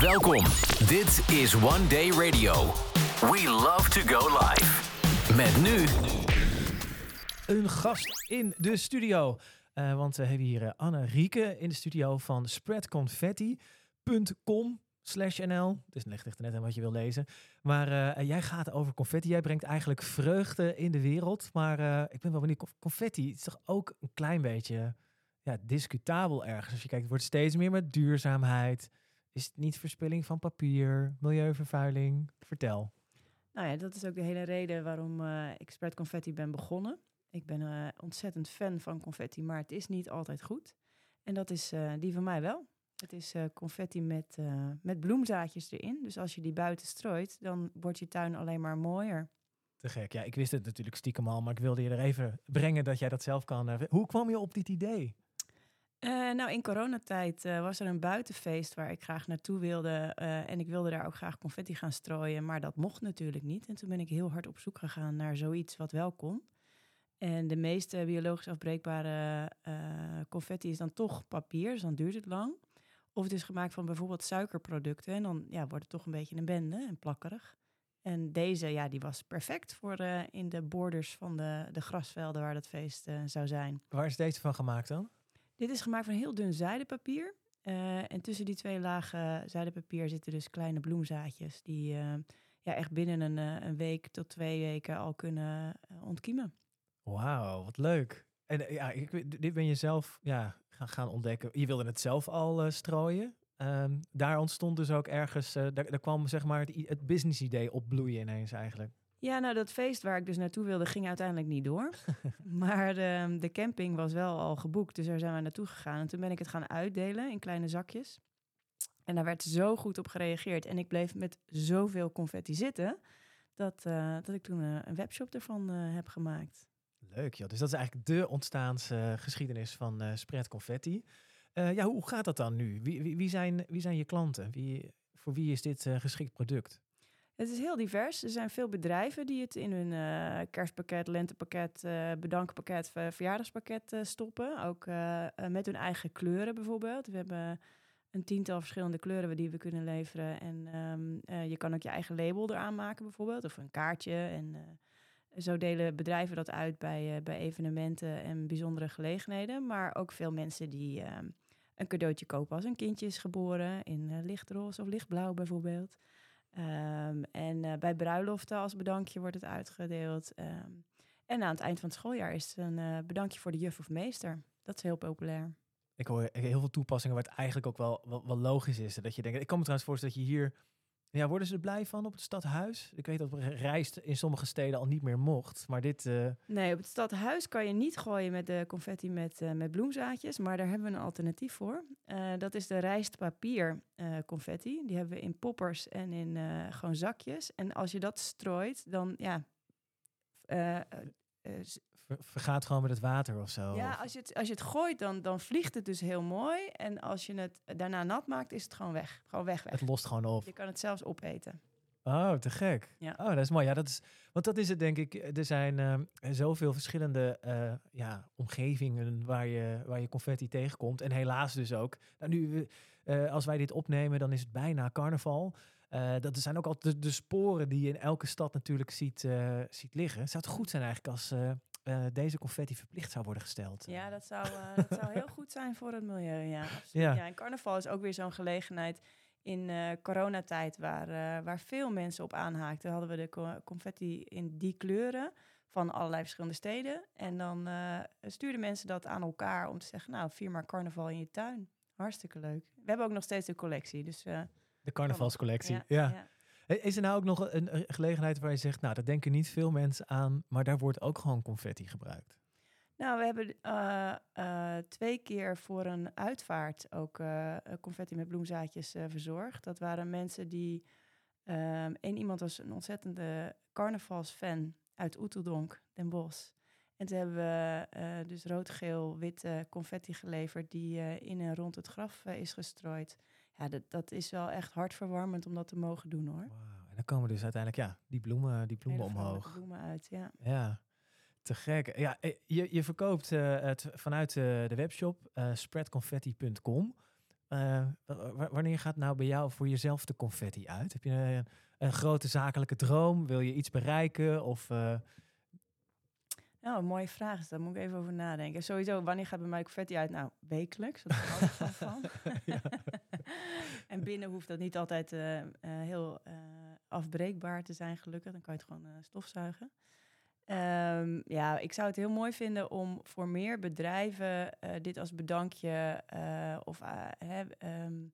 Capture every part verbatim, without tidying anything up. Welkom. Dit is One Day Radio. We love to go live. Met nu... een gast in de studio. Uh, want we hebben hier uh, Annerieke in de studio van spread confetti punt com slash n l. Dus ligt echt net aan wat je wil lezen. Maar uh, jij gaat over confetti. Jij brengt eigenlijk vreugde in de wereld. Maar uh, ik ben wel benieuwd. Confetti is toch ook een klein beetje ja, discutabel ergens. Als je kijkt, het wordt steeds meer met duurzaamheid. Is het niet verspilling van papier, milieuvervuiling? Vertel. Nou ja, dat is ook de hele reden waarom uh, ik Spread Confetti ben begonnen. Ik ben uh, ontzettend fan van confetti, maar het is niet altijd goed. En dat is uh, die van mij wel. Het is uh, confetti met, uh, met bloemzaadjes erin. Dus als je die buiten strooit, dan wordt je tuin alleen maar mooier. Te gek. Ja, ik wist het natuurlijk stiekem al, maar ik wilde je er even brengen dat jij dat zelf kan. Hoe kwam je op dit idee? Uh, nou, in coronatijd uh, was er een buitenfeest waar ik graag naartoe wilde. Uh, en ik wilde daar ook graag confetti gaan strooien, maar dat mocht natuurlijk niet. En toen ben ik heel hard op zoek gegaan naar zoiets wat wel kon. En de meest uh, biologisch afbreekbare uh, confetti is dan toch papier, dus dan duurt het lang. Of het is gemaakt van bijvoorbeeld suikerproducten. En dan ja, wordt het toch een beetje een bende en plakkerig. En deze, ja, die was perfect voor uh, in de borders van de, de grasvelden waar dat feest uh, zou zijn. Waar is deze van gemaakt dan? Dit is gemaakt van heel dun zijdepapier. Uh, en tussen die twee lagen zijdepapier zitten dus kleine bloemzaadjes. Die uh, ja, echt binnen een, uh, een week tot twee weken al kunnen uh, ontkiemen. Wauw, wat leuk. En ja, ik, dit ben je zelf ja, gaan, gaan ontdekken. Je wilde het zelf al uh, strooien. Um, daar ontstond dus ook ergens... Uh, daar, daar kwam zeg maar het, het business idee opbloeien ineens eigenlijk. Ja, nou dat feest waar ik dus naartoe wilde ging uiteindelijk niet door. Maar de, de camping was wel al geboekt, dus daar zijn we naartoe gegaan. En toen ben ik het gaan uitdelen in kleine zakjes. En daar werd zo goed op gereageerd. En ik bleef met zoveel confetti zitten... dat, uh, dat ik toen uh, een webshop ervan uh, heb gemaakt. Leuk joh, dus dat is eigenlijk de ontstaansgeschiedenis uh, van uh, Spread Confetti. Uh, ja, hoe gaat dat dan nu? Wie, wie, wie, zijn, wie zijn je klanten? Wie, voor wie is dit uh, geschikt product? Het is heel divers. Er zijn veel bedrijven die het in hun uh, kerstpakket, lentepakket, uh, bedankpakket, ver- verjaardagspakket uh, stoppen. Ook uh, uh, met hun eigen kleuren bijvoorbeeld. We hebben een tiental verschillende kleuren die we kunnen leveren. En um, uh, je kan ook je eigen label eraan maken bijvoorbeeld. Of een kaartje. En uh, zo delen bedrijven dat uit bij, uh, bij evenementen en bijzondere gelegenheden. Maar ook veel mensen die uh, een cadeautje kopen als een kindje is geboren. In uh, lichtroze of lichtblauw bijvoorbeeld. Um, en uh, bij bruiloften als bedankje wordt het uitgedeeld. Um, en aan het eind van het schooljaar is het een uh, bedankje voor de juf of meester. Dat is heel populair. Ik hoor heel veel toepassingen waar het eigenlijk ook wel, wel, wel logisch is. Dat je denkt, ik kan me trouwens voorstellen dat je hier... Ja, worden ze er blij van op het stadhuis? Ik weet dat rijst in sommige steden al niet meer mocht, maar dit... Uh... Nee, op het stadhuis kan je niet gooien met de confetti met, uh, met bloemzaadjes, maar daar hebben we een alternatief voor. Uh, dat is de rijstpapier uh, confetti. Die hebben we in poppers en in uh, gewoon zakjes. En als je dat strooit, dan ja... Uh, uh, z- Vergaat gewoon met het water of zo? Ja, als je het, als je het gooit, dan, dan vliegt het dus heel mooi. En als je het daarna nat maakt, is het gewoon weg. Gewoon weg, weg. Het lost gewoon op. Je kan het zelfs opeten. Oh, te gek. Ja. Oh, dat is mooi. Ja, dat is, want dat is het, denk ik. Er zijn uh, zoveel verschillende uh, ja, omgevingen waar je, waar je confetti tegenkomt. En helaas dus ook. Nou, nu, uh, als wij dit opnemen, dan is het bijna carnaval. Uh, dat zijn ook altijd de, de sporen die je in elke stad natuurlijk ziet, uh, ziet liggen. Zou het goed zijn eigenlijk als... Uh, Uh, deze confetti verplicht zou worden gesteld. Ja, dat zou, uh, dat zou heel goed zijn voor het milieu, ja. Ja. Ja, en carnaval is ook weer zo'n gelegenheid in uh, coronatijd... Waar, uh, waar veel mensen op aanhaakten. Hadden we de co- confetti in die kleuren van allerlei verschillende steden. En dan uh, stuurden mensen dat aan elkaar om te zeggen... nou, vier maar carnaval in je tuin. Hartstikke leuk. We hebben ook nog steeds de collectie. Dus, uh, de carnavalscollectie, ja. ja. ja. Is er nou ook nog een gelegenheid waar je zegt... nou, daar denken niet veel mensen aan... maar daar wordt ook gewoon confetti gebruikt? Nou, we hebben uh, uh, twee keer voor een uitvaart... ook uh, confetti met bloemzaadjes uh, verzorgd. Dat waren mensen die... Um, één iemand was een ontzettende carnavalsfan... uit Oeteldonk, Den Bosch. En toen hebben we uh, dus rood-geel-wit uh, confetti geleverd... die uh, in en rond het graf uh, is gestrooid... Ja, dat, dat is wel echt hartverwarmend om dat te mogen doen, hoor. Wow. En dan komen dus uiteindelijk, ja, die bloemen, die bloemen omhoog. bloemen uit, ja. Ja, te gek. Ja, je, je verkoopt uh, het vanuit uh, de webshop uh, spread confetti punt com. Uh, w- wanneer gaat nou bij jou voor jezelf de confetti uit? Heb je een, een grote zakelijke droom? Wil je iets bereiken? Of, uh... Nou, een mooie vraag is. Daar moet ik even over nadenken. Sowieso, wanneer gaat bij mij de confetti uit? Nou, wekelijks. Dat hou ik altijd van. Ja. En binnen hoeft dat niet altijd uh, uh, heel uh, afbreekbaar te zijn, gelukkig. Dan kan je het gewoon uh, stofzuigen. Um, ja, ik zou het heel mooi vinden om voor meer bedrijven uh, dit als bedankje uh, of uh, he, um,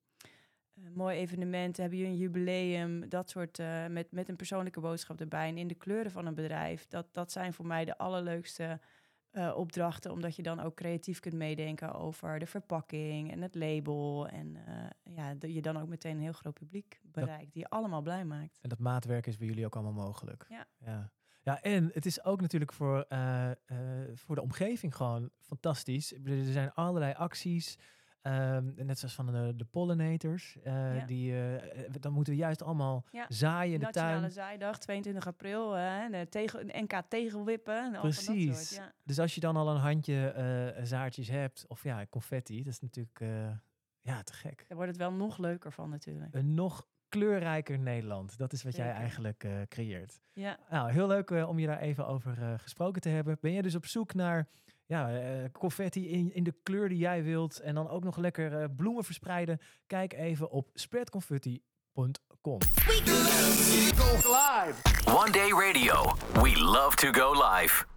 een mooi evenement, hebben jullie een jubileum, dat soort, uh, met, met een persoonlijke boodschap erbij en in de kleuren van een bedrijf. Dat, dat zijn voor mij de allerleukste uh, opdrachten, omdat je dan ook creatief kunt meedenken over de verpakking en het label. En uh, ja, dat je dan ook meteen een heel groot publiek bereikt, dat, die je allemaal blij maakt. En dat maatwerk is bij jullie ook allemaal mogelijk. Ja, ja. Ja, en het is ook natuurlijk voor, uh, uh, voor de omgeving gewoon fantastisch. Er zijn allerlei acties, uh, net zoals van de, de pollinators. Uh, ja. die, uh, dan moeten we juist allemaal ja. zaaien in de tuin. Nationale Zaaidag, tweeëntwintig april, hè, de tegel, N K tegelwippen. En precies. Al dat soort, ja. Dus als je dan al een handje uh, zaadjes hebt, of ja, confetti, dat is natuurlijk uh, ja, te gek. Daar wordt het wel nog leuker van natuurlijk. Een nog kleurrijker Nederland. Dat is wat Zeker. Jij eigenlijk uh, creëert. Ja. Nou, heel leuk uh, om je daar even over uh, gesproken te hebben. Ben jij dus op zoek naar ja, uh, confetti in, in de kleur die jij wilt en dan ook nog lekker uh, bloemen verspreiden? Kijk even op spread confetti dot com. We go live. One Day Radio. We love to go live.